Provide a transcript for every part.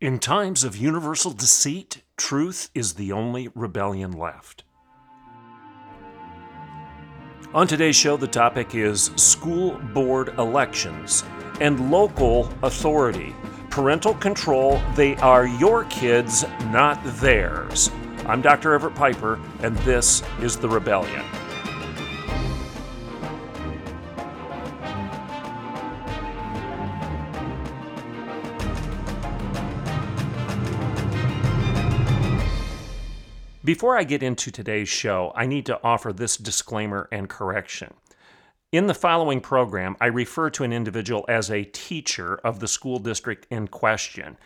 In times of universal deceit, truth is the only rebellion left. On today's show, the topic is school board elections and local authority. Parental control, they are your kids, not theirs. I'm Dr. Everett Piper, and this is The Rebellion. Before I get into today's show, I need to offer this disclaimer and correction. In the following program, I refer to an individual as a teacher of the school district in question.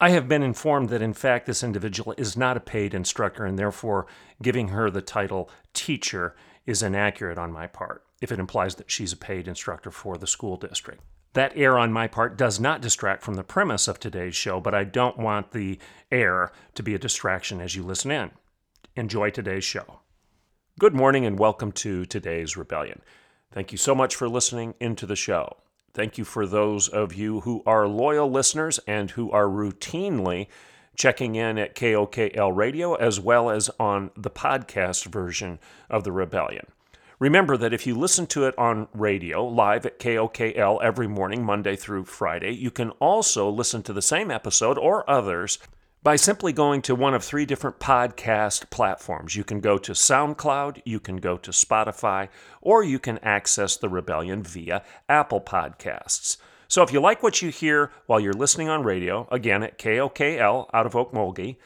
I have been informed that, in fact, this individual is not a paid instructor, and therefore giving her the title teacher is inaccurate on my part, if it implies that she's a paid instructor for the school district. That error on my part does not distract from the premise of today's show, but I don't want the error to be a distraction as you listen in. Enjoy today's show. Good morning and welcome to today's Rebellion. Thank you so much for listening into the show. Thank you for those of you who are loyal listeners and who are routinely checking in at KOKL Radio as well as on the podcast version of The Rebellion. Remember that if you listen to it on radio, live at KOKL every morning, Monday through Friday, you can also listen to the same episode or others by simply going to one of three different podcast platforms. You can go to SoundCloud, you can go to Spotify, or you can access The Rebellion via Apple Podcasts. So if you like what you hear while you're listening on radio, again at KOKL out of Okmulgee,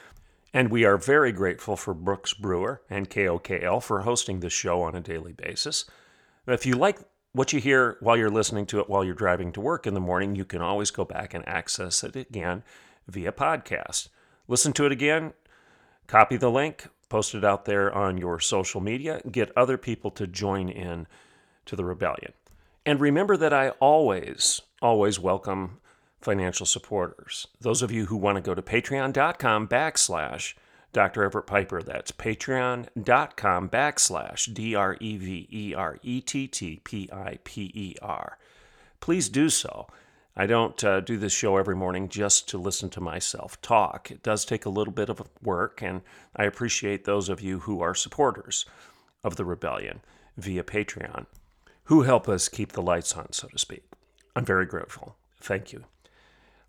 and we are very grateful for Brooks Brewer and KOKL for hosting this show on a daily basis. If you like what you hear while you're listening to it while you're driving to work in the morning, you can always go back and access it again via podcast. Listen to it again, copy the link, post it out there on your social media, get other people to join in to The Rebellion. And remember that I always welcome financial supporters. Those of you who want to go to patreon.com/Dr. Everett Piper, that's patreon.com/DREVERETT PIPER. Please do so. I don't do this show every morning just to listen to myself talk. It does take a little bit of work, and I appreciate those of you who are supporters of The Rebellion via Patreon, who help us keep the lights on, so to speak. I'm very grateful. Thank you.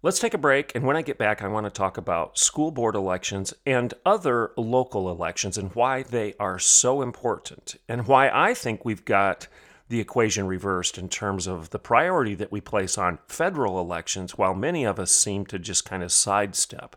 Let's take a break, and when I get back, I want to talk about school board elections and other local elections and why they are so important and why I think we've got the equation reversed in terms of the priority that we place on federal elections, while many of us seem to just kind of sidestep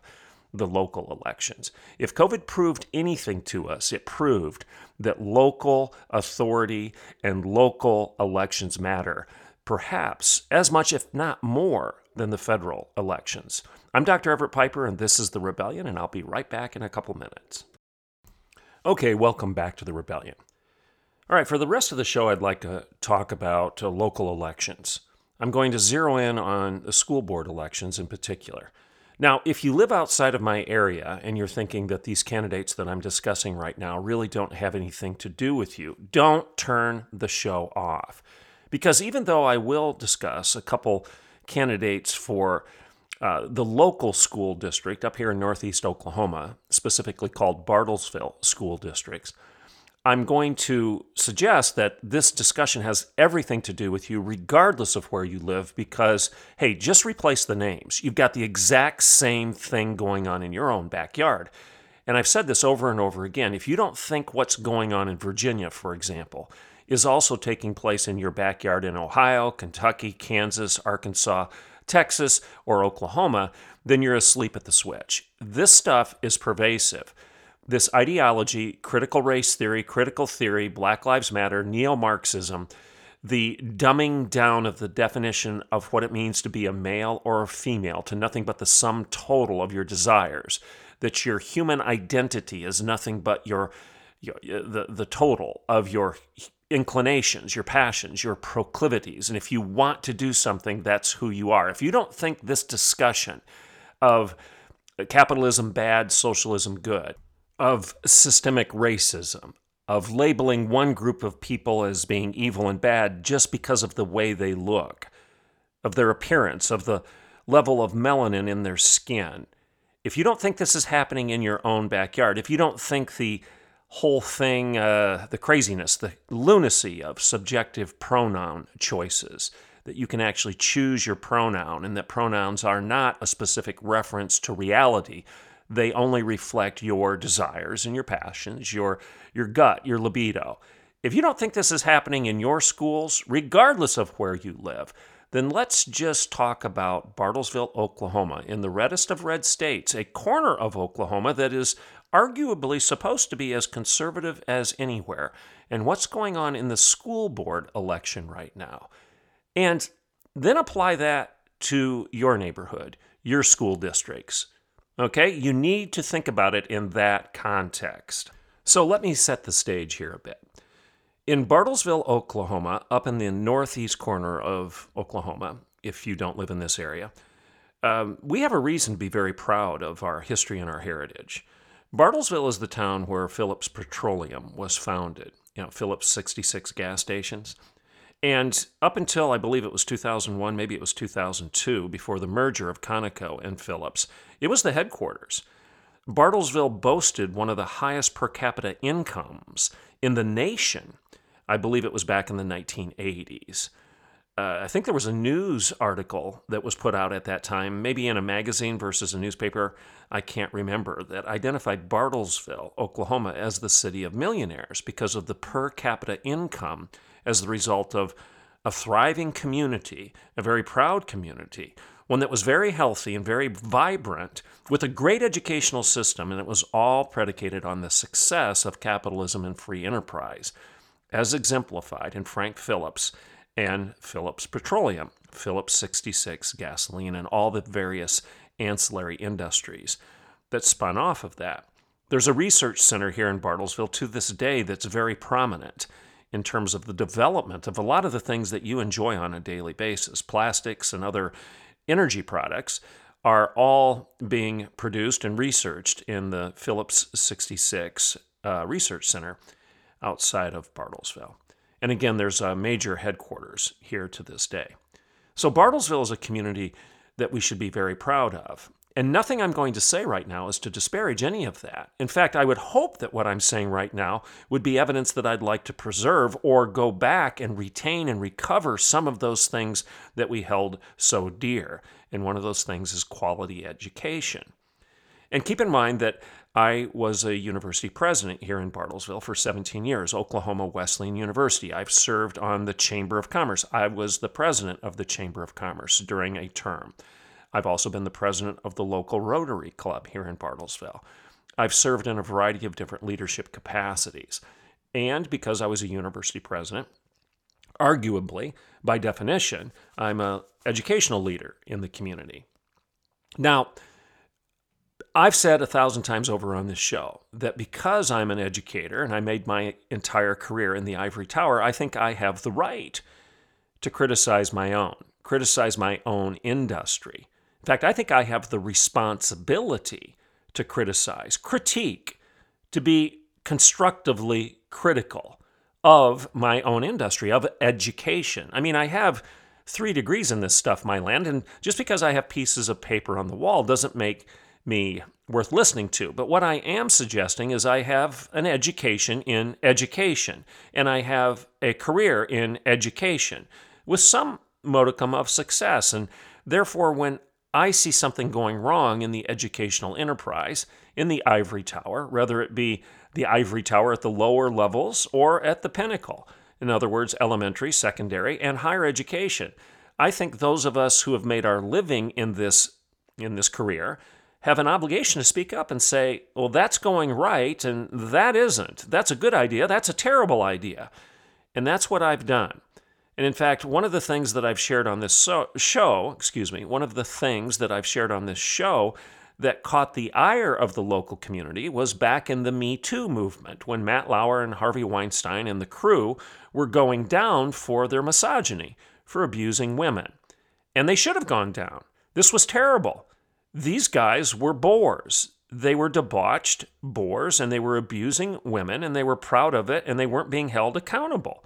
the local elections. If COVID proved anything to us, it proved that local authority and local elections matter, perhaps as much, if not more, than the federal elections. I'm Dr. Everett Piper, and this is The Rebellion, and I'll be right back in a couple minutes. Okay, welcome back to The Rebellion. All right, for the rest of the show, I'd like to talk about local elections. I'm going to zero in on the school board elections in particular. Now, if you live outside of my area and you're thinking that these candidates that I'm discussing right now really don't have anything to do with you, don't turn the show off. Because even though I will discuss a couple candidates for the local school district up here in northeast Oklahoma, specifically called Bartlesville School Districts, I'm going to suggest that this discussion has everything to do with you regardless of where you live because, hey, just replace the names. You've got the exact same thing going on in your own backyard. And I've said this over and over again. If you don't think what's going on in Virginia, for example, is also taking place in your backyard in Ohio, Kentucky, Kansas, Arkansas, Texas, or Oklahoma, then you're asleep at the switch. This stuff is pervasive. This ideology, critical race theory, Black Lives Matter, neo-Marxism, the dumbing down of the definition of what it means to be a male or a female to nothing but the sum total of your desires, that your human identity is nothing but the total of your inclinations, your passions, your proclivities. And if you want to do something, that's who you are. If you don't think this discussion of capitalism bad, socialism good, of systemic racism, of labeling one group of people as being evil and bad just because of the way they look, of their appearance, of the level of melanin in their skin, if you don't think this is happening in your own backyard, if you don't think the whole thing, the craziness, the lunacy of subjective pronoun choices, that you can actually choose your pronoun and that pronouns are not a specific reference to reality. They only reflect your desires and your passions, your gut, your libido. If you don't think this is happening in your schools, regardless of where you live, then let's just talk about Bartlesville, Oklahoma, in the reddest of red states, a corner of Oklahoma that is arguably supposed to be as conservative as anywhere, and what's going on in the school board election right now. And then apply that to your neighborhood, your school districts. Okay, you need to think about it in that context. So let me set the stage here a bit. In Bartlesville, Oklahoma, up in the northeast corner of Oklahoma, if you don't live in this area, we have a reason to be very proud of our history and our heritage. Bartlesville is the town where Phillips Petroleum was founded, you know, Phillips 66 gas stations. And up until, I believe it was 2001, maybe it was 2002, before the merger of Conoco and Phillips, it was the headquarters. Bartlesville boasted one of the highest per capita incomes in the nation. I believe it was back in the 1980s. I think there was a news article that was put out at that time, maybe in a magazine versus a newspaper, I can't remember, that identified Bartlesville, Oklahoma, as the city of millionaires because of the per capita income as the result of a thriving community, a very proud community, one that was very healthy and very vibrant with a great educational system, and it was all predicated on the success of capitalism and free enterprise, as exemplified in Frank Phillips and Phillips Petroleum, Phillips 66 gasoline, and all the various ancillary industries that spun off of that. There's a research center here in Bartlesville to this day that's very prominent in terms of the development of a lot of the things that you enjoy on a daily basis. Plastics and other energy products are all being produced and researched in the Phillips 66 Research Center outside of Bartlesville. And again, there's a major headquarters here to this day. So Bartlesville is a community that we should be very proud of. And nothing I'm going to say right now is to disparage any of that. In fact, I would hope that what I'm saying right now would be evidence that I'd like to preserve or go back and retain and recover some of those things that we held so dear. And one of those things is quality education. And keep in mind that I was a university president here in Bartlesville for 17 years, Oklahoma Wesleyan University. I've served on the Chamber of Commerce. I was the president of the Chamber of Commerce during a term. I've also been the president of the local Rotary Club here in Bartlesville. I've served in a variety of different leadership capacities. And because I was a university president, arguably, by definition, I'm an educational leader in the community. Now, I've said 1,000 times over on this show that because I'm an educator and I made my entire career in the ivory tower, I think I have the right to criticize my own industry. In fact, I think I have the responsibility to criticize, critique, to be constructively critical of my own industry, of education. I mean, I have 3 degrees in this stuff, my land, and just because I have pieces of paper on the wall doesn't make me worth listening to. But what I am suggesting is I have an education in education, and I have a career in education with some modicum of success. And therefore, when I see something going wrong in the educational enterprise, in the ivory tower, whether it be the ivory tower at the lower levels or at the pinnacle, in other words, elementary, secondary, and higher education, I think those of us who have made our living in this career have an obligation to speak up and say, well, that's going right, and that isn't. That's a good idea. That's a terrible idea. And that's what I've done. And in fact, one of the things that I've shared on this show that caught the ire of the local community was back in the Me Too movement, when Matt Lauer and Harvey Weinstein and the crew were going down for their misogyny, for abusing women. And they should have gone down. This was terrible. These guys were bores. They were debauched bores, and they were abusing women, and they were proud of it, and they weren't being held accountable.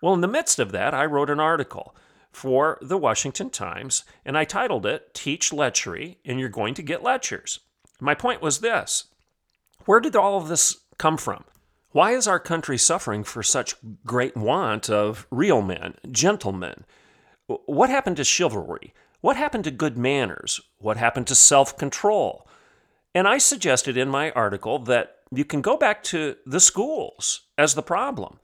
Well, in the midst of that, I wrote an article for the Washington Times, and I titled it, "Teach Lechery, and You're Going to Get Lechers." My point was this: where did all of this come from? Why is our country suffering for such great want of real men, gentlemen? What happened to chivalry? What happened to good manners? What happened to self-control? And I suggested in my article that you can go back to the schools as the problem.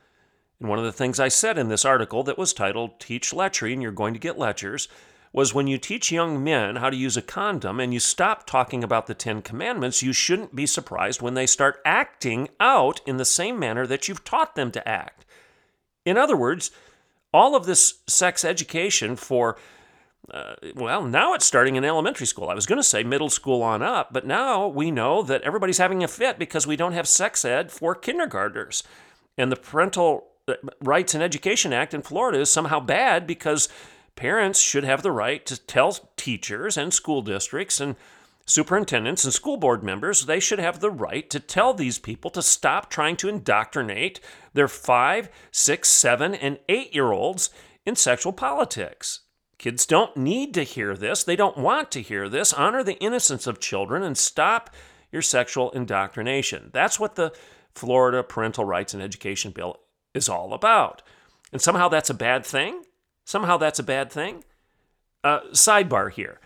And one of the things I said in this article that was titled "Teach Lechery and You're Going to Get Lechers" was, when you teach young men how to use a condom and you stop talking about the Ten Commandments, you shouldn't be surprised when they start acting out in the same manner that you've taught them to act. In other words, all of this sex education for, now it's starting in elementary school. I was going to say middle school on up, but now we know that everybody's having a fit because we don't have sex ed for kindergartners. And the Parental Rights and Education Act in Florida is somehow bad because parents should have the right to tell teachers and school districts and superintendents and school board members, they should have the right to tell these people to stop trying to indoctrinate their 5, 6, 7, and 8-year-olds in sexual politics. Kids don't need to hear this. They don't want to hear this. Honor the innocence of children and stop your sexual indoctrination. That's what the Florida Parental Rights and Education Bill is all about. And somehow that's a bad thing? Sidebar here.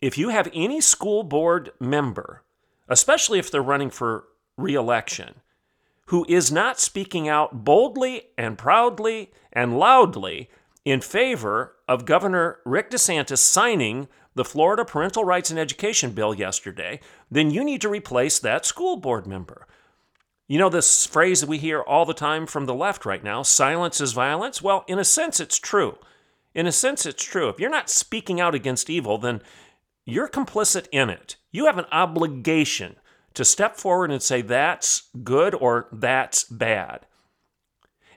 If you have any school board member, especially if they're running for re-election, who is not speaking out boldly and proudly and loudly in favor of Governor Rick DeSantis signing the Florida Parental Rights and Education Bill yesterday, then you need to replace that school board member. You know this phrase that we hear all the time from the left right now, silence is violence? Well, in a sense, it's true. If you're not speaking out against evil, then you're complicit in it. You have an obligation to step forward and say that's good or that's bad.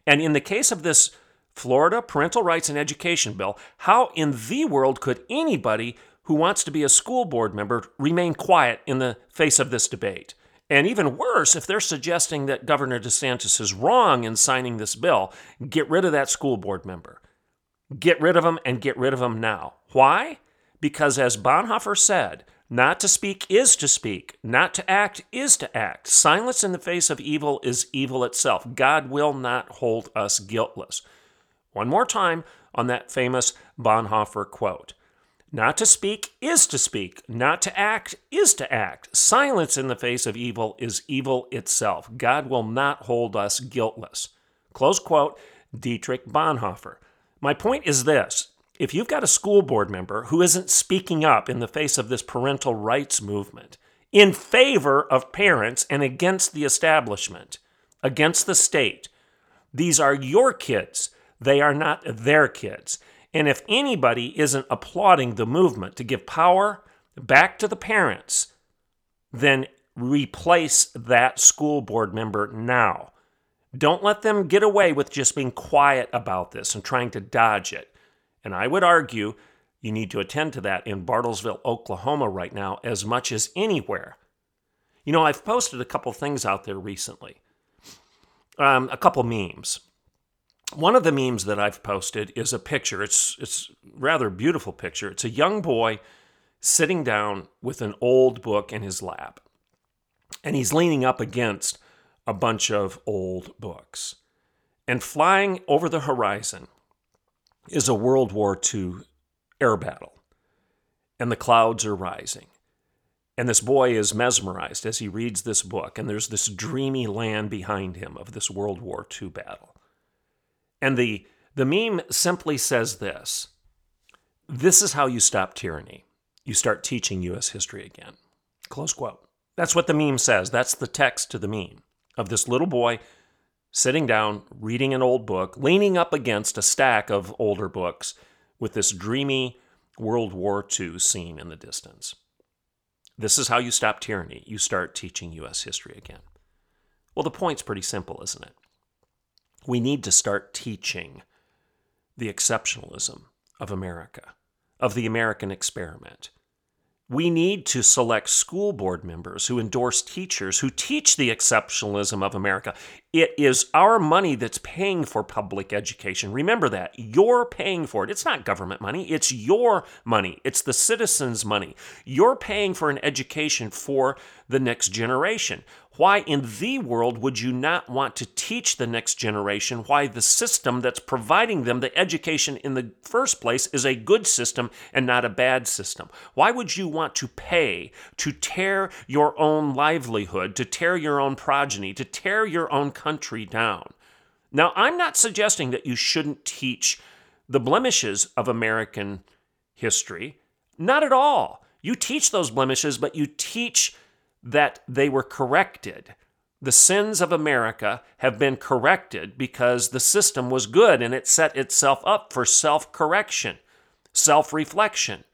And in the case of this Florida Parental Rights and Education Bill, how in the world could anybody who wants to be a school board member remain quiet in the face of this debate? And even worse, if they're suggesting that Governor DeSantis is wrong in signing this bill, get rid of that school board member. Get rid of him, and get rid of him now. Why? Because as Bonhoeffer said, not to speak is to speak. Not to act is to act. Silence in the face of evil is evil itself. God will not hold us guiltless. One more time on that famous Bonhoeffer quote. Not to speak is to speak. Not to act is to act. Silence in the face of evil is evil itself. God will not hold us guiltless. Close quote, Dietrich Bonhoeffer. My point is this. If you've got a school board member who isn't speaking up in the face of this parental rights movement, in favor of parents and against the establishment, against the state, these are your kids. They are not their kids. And if anybody isn't applauding the movement to give power back to the parents, then replace that school board member now. Don't let them get away with just being quiet about this and trying to dodge it. And I would argue you need to attend to that in Bartlesville, Oklahoma right now as much as anywhere. You know, I've posted a couple things out there recently, a couple memes. One of the memes that I've posted is a picture. It's rather beautiful picture. It's a young boy sitting down with an old book in his lap, and he's leaning up against a bunch of old books. And flying over the horizon is a World War II air battle, and the clouds are rising. And this boy is mesmerized as he reads this book, and there's this dreamy land behind him of this World War II battle. And the meme simply says this: this is how you stop tyranny. You start teaching U.S. history again. Close quote. That's what the meme says. That's the text to the meme of this little boy sitting down, reading an old book, leaning up against a stack of older books with this dreamy World War II scene in the distance. This is how you stop tyranny. You start teaching U.S. history again. Well, the point's pretty simple, isn't it? We need to start teaching the exceptionalism of America, of the American experiment. We need to select school board members who endorse teachers who teach the exceptionalism of America. It is our money that's paying for public education. Remember that. You're paying for it. It's not government money. It's your money. It's the citizens' money. You're paying for an education for the next generation. Why in the world would you not want to teach the next generation why the system that's providing them the education in the first place is a good system and not a bad system? Why would you want to pay to tear your own livelihood, to tear your own progeny, to tear your own country down? Now, I'm not suggesting that you shouldn't teach the blemishes of American history. Not at all. You teach those blemishes, but you teach that they were corrected. The sins of America have been corrected because the system was good and it set itself up for self-correction, self-reflection,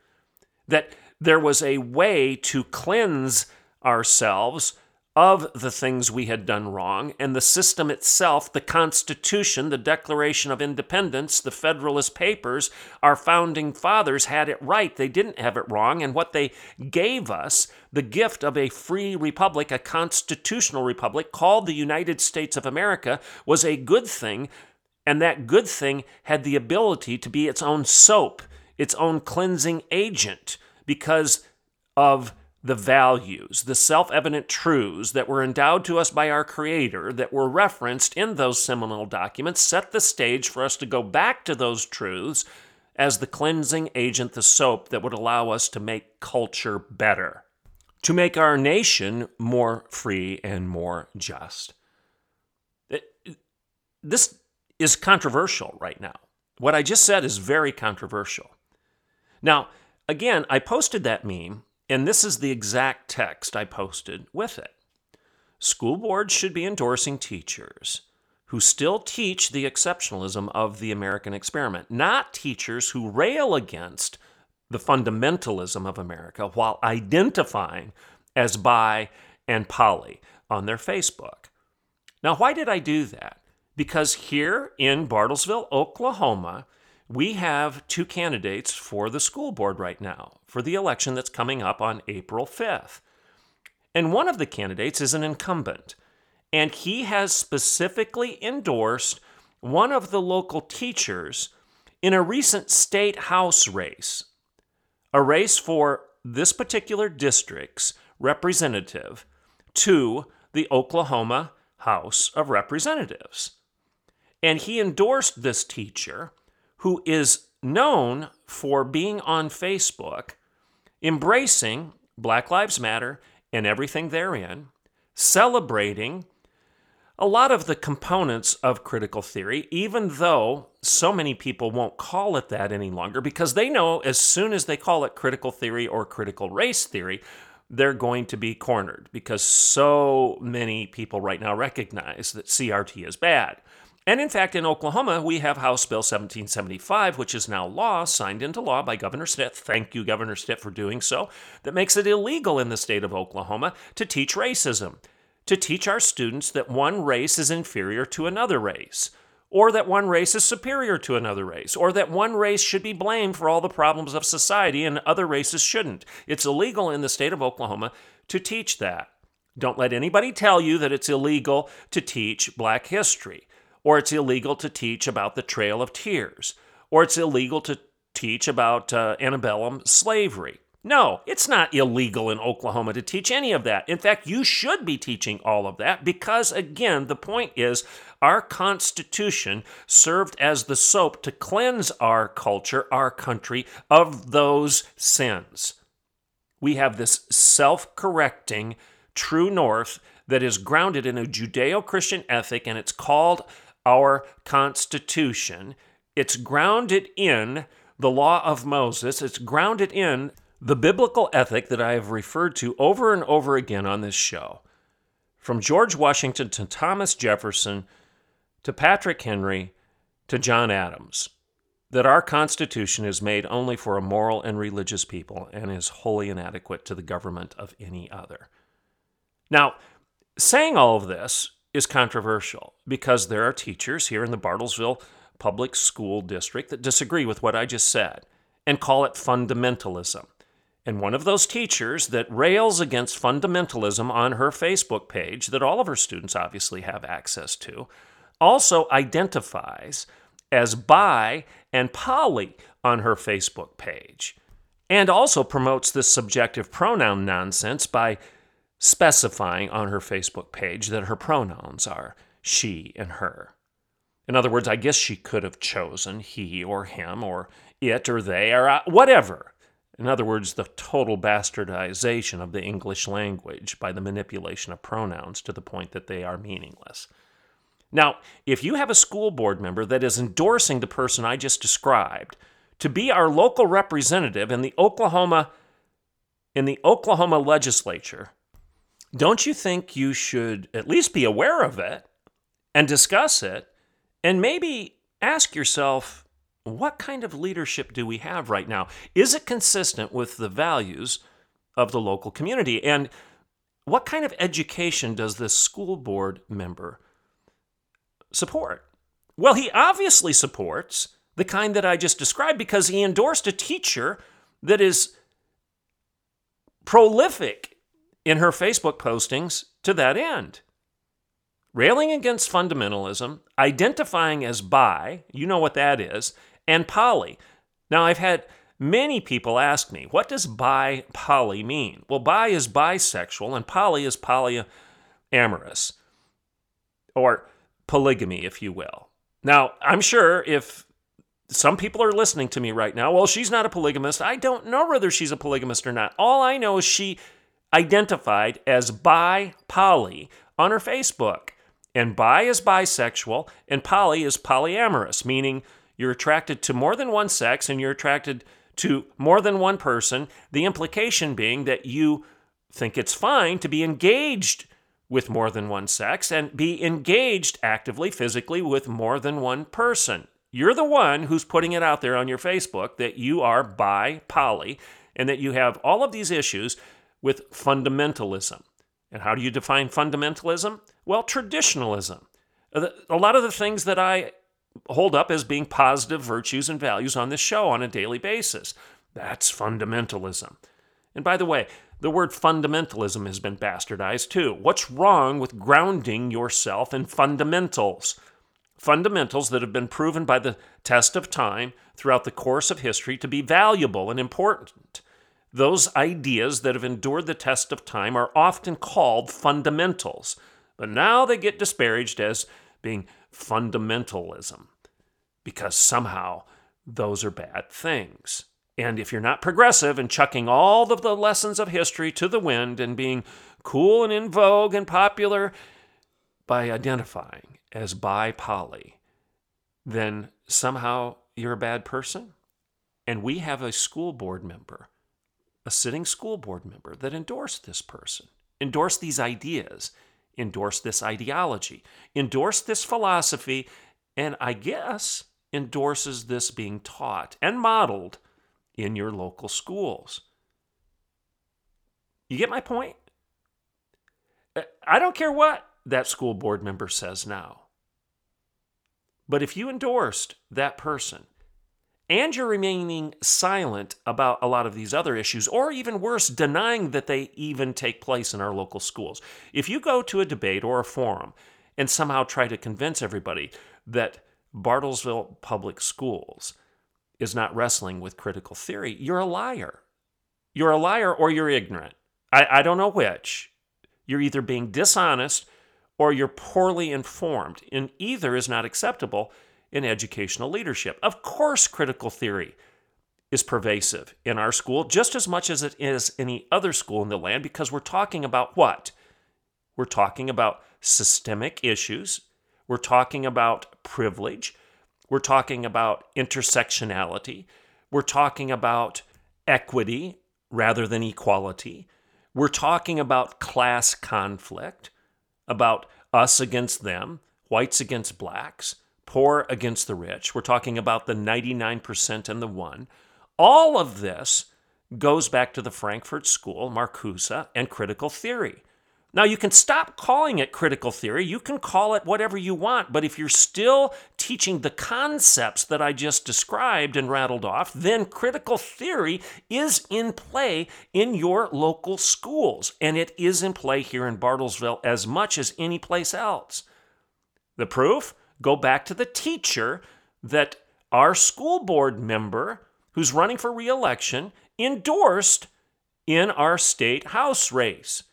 that there was a way to cleanse ourselves of the things we had done wrong, and the system itself, the Constitution, the Declaration of Independence, the Federalist Papers, our founding fathers had it right. They didn't have it wrong, and what they gave us, the gift of a free republic, a constitutional republic called the United States of America, was a good thing, and that good thing had the ability to be its own soap, its own cleansing agent, because of the values, the self-evident truths that were endowed to us by our Creator, that were referenced in those seminal documents, set the stage for us to go back to those truths as the cleansing agent, the soap that would allow us to make culture better, to make our nation more free and more just. This is controversial right now. What I just said is very controversial. Now, again, I posted that meme, and this is the exact text I posted with it. School boards should be endorsing teachers who still teach the exceptionalism of the American experiment, not teachers who rail against the fundamentalism of America while identifying as bi and poly on their Facebook. Now, why did I do that? Because here in Bartlesville, Oklahoma, we have two candidates for the school board right now, for the election that's coming up on April 5th. And one of the candidates is an incumbent, and he has specifically endorsed one of the local teachers in a recent state house race, a race for this particular district's representative to the Oklahoma House of Representatives. And he endorsed this teacher, who is known for being on Facebook, embracing Black Lives Matter and everything therein, celebrating a lot of the components of critical theory, even though so many people won't call it that any longer, because they know as soon as they call it critical theory or critical race theory, they're going to be cornered, because so many people right now recognize that CRT is bad. And in fact, in Oklahoma, we have House Bill 1775, which is now law, signed into law by Governor Stitt. Thank you, Governor Stitt, for doing so. That makes it illegal in the state of Oklahoma to teach racism, to teach our students that one race is inferior to another race, or that one race is superior to another race, or that one race should be blamed for all the problems of society and other races shouldn't. It's illegal in the state of Oklahoma to teach that. Don't let anybody tell you that it's illegal to teach Black history, or it's illegal to teach about the Trail of Tears, or it's illegal to teach about antebellum slavery. No, it's not illegal in Oklahoma to teach any of that. In fact, you should be teaching all of that because, again, the point is our Constitution served as the soap to cleanse our culture, our country, of those sins. We have this self-correcting true north that is grounded in a Judeo-Christian ethic, and it's called our Constitution. It's grounded in the law of Moses. It's grounded in the biblical ethic that I have referred to over and over again on this show. From George Washington to Thomas Jefferson to Patrick Henry, to John Adams, that our Constitution is made only for a moral and religious people and is wholly inadequate to the government of any other. Now, saying all of this is controversial because there are teachers here in the Bartlesville Public School District that disagree with what I just said and call it fundamentalism. And one of those teachers that rails against fundamentalism on her Facebook page, that all of her students obviously have access to, also identifies as bi and poly on her Facebook page, and also promotes this subjective pronoun nonsense by specifying on her Facebook page that her pronouns are she and her. In other words, I guess she could have chosen he or him or it or they or whatever. In other words, the total bastardization of the English language by the manipulation of pronouns to the point that they are meaningless. Now, if you have a school board member that is endorsing the person I just described to be our local representative in the Oklahoma legislature, don't you think you should at least be aware of it and discuss it and maybe ask yourself, what kind of leadership do we have right now? Is it consistent with the values of the local community? And what kind of education does this school board member support? Well, he obviously supports the kind that I just described because he endorsed a teacher that is prolific in her Facebook postings to that end. Railing against fundamentalism, identifying as bi, you know what that is, and poly. Now, I've had many people ask me, what does bi, poly mean? Well, bi is bisexual and poly is polyamorous, or polygamy, if you will. Now, I'm sure if some people are listening to me right now, well, she's not a polygamist. I don't know whether she's a polygamist or not. All I know is she identified as bi, poly on her Facebook. And bi is bisexual, and poly is polyamorous, meaning you're attracted to more than one sex and you're attracted to more than one person, the implication being that you think it's fine to be engaged with more than one sex and be engaged actively, physically with more than one person. You're the one who's putting it out there on your Facebook that you are bi, poly, and that you have all of these issues with fundamentalism. And how do you define fundamentalism? Well, traditionalism. A lot of the things that I hold up as being positive virtues and values on this show on a daily basis, that's fundamentalism. And by the way, the word fundamentalism has been bastardized too. What's wrong with grounding yourself in fundamentals? Fundamentals that have been proven by the test of time throughout the course of history to be valuable and important. Those ideas that have endured the test of time are often called fundamentals, but now they get disparaged as being fundamentalism because somehow those are bad things. And if you're not progressive and chucking all of the lessons of history to the wind and being cool and in vogue and popular by identifying as bi-poly, then somehow you're a bad person. And we have a school board member, a sitting school board member, that endorsed this person, endorsed these ideas, endorsed this ideology, endorsed this philosophy, and I guess endorses this being taught and modeled in your local schools. You get my point? I don't care what that school board member says now. But if you endorsed that person and you're remaining silent about a lot of these other issues, or even worse, denying that they even take place in our local schools, if you go to a debate or a forum and somehow try to convince everybody that Bartlesville Public Schools is not wrestling with critical theory, you're a liar. You're a liar or you're ignorant. I don't know which. You're either being dishonest or you're poorly informed, and either is not acceptable in educational leadership. Of course, critical theory is pervasive in our school just as much as it is any other school in the land because we're talking about what? We're talking about systemic issues. We're talking about privilege. We're talking about intersectionality. We're talking about equity rather than equality. We're talking about class conflict, about us against them, whites against blacks, poor against the rich. We're talking about the 99% and the one. All of this goes back to the Frankfurt School, Marcuse, and critical theory. Now, you can stop calling it critical theory. You can call it whatever you want. But if you're still teaching the concepts that I just described and rattled off, then critical theory is in play in your local schools. And it is in play here in Bartlesville as much as any place else. The proof? Go back to the teacher that our school board member, who's running for re-election, endorsed in our state house race,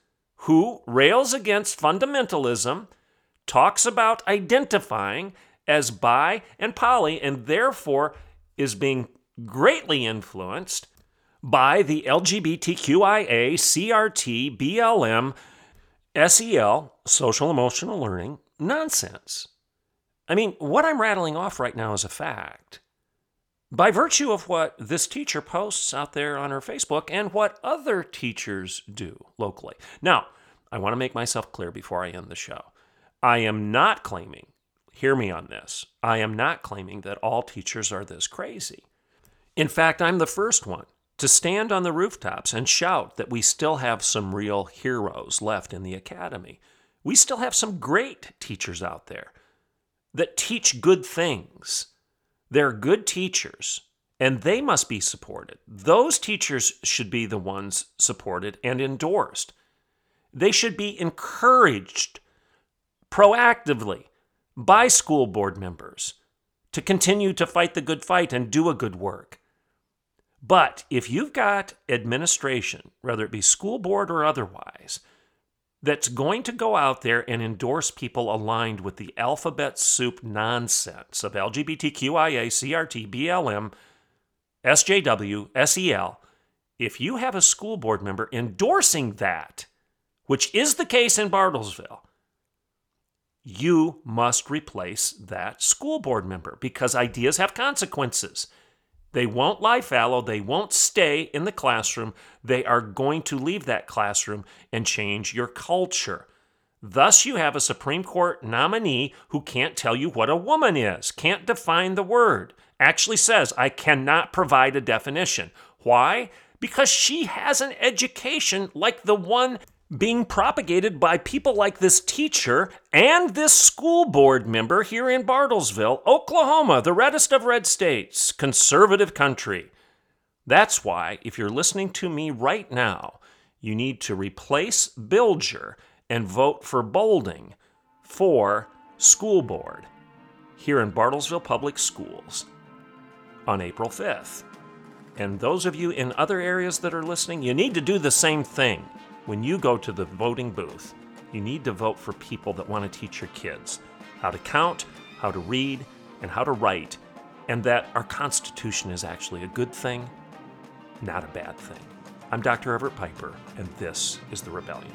who rails against fundamentalism, talks about identifying as bi and poly, and therefore is being greatly influenced by the LGBTQIA, CRT, BLM, SEL, social emotional learning nonsense. I mean, what I'm rattling off right now is a fact. By virtue of what this teacher posts out there on her Facebook and what other teachers do locally. Now, I want to make myself clear before I end the show. I am not claiming, hear me on this, I am not claiming that all teachers are this crazy. In fact, I'm the first one to stand on the rooftops and shout that we still have some real heroes left in the academy. We still have some great teachers out there that teach good things. They're good teachers, and they must be supported. Those teachers should be the ones supported and endorsed. They should be encouraged proactively by school board members to continue to fight the good fight and do a good work. But if you've got administration, whether it be school board or otherwise, that's going to go out there and endorse people aligned with the alphabet soup nonsense of LGBTQIA, CRT, BLM, SJW, SEL. If you have a school board member endorsing that, which is the case in Bartlesville, you must replace that school board member because ideas have consequences. They won't lie fallow. They won't stay in the classroom. They are going to leave that classroom and change your culture. Thus, you have a Supreme Court nominee who can't tell you what a woman is, can't define the word, actually says, I cannot provide a definition. Why? Because she has an education like the one being propagated by people like this teacher and this school board member here in Bartlesville, Oklahoma, the reddest of red states, conservative country. That's why, if you're listening to me right now, you need to replace Bilger and vote for Bolding for school board here in Bartlesville Public Schools on April 5th. And those of you in other areas that are listening, you need to do the same thing. When you go to the voting booth, you need to vote for people that want to teach your kids how to count, how to read, and how to write, and that our Constitution is actually a good thing, not a bad thing. I'm Dr. Everett Piper, and this is The Rebellion.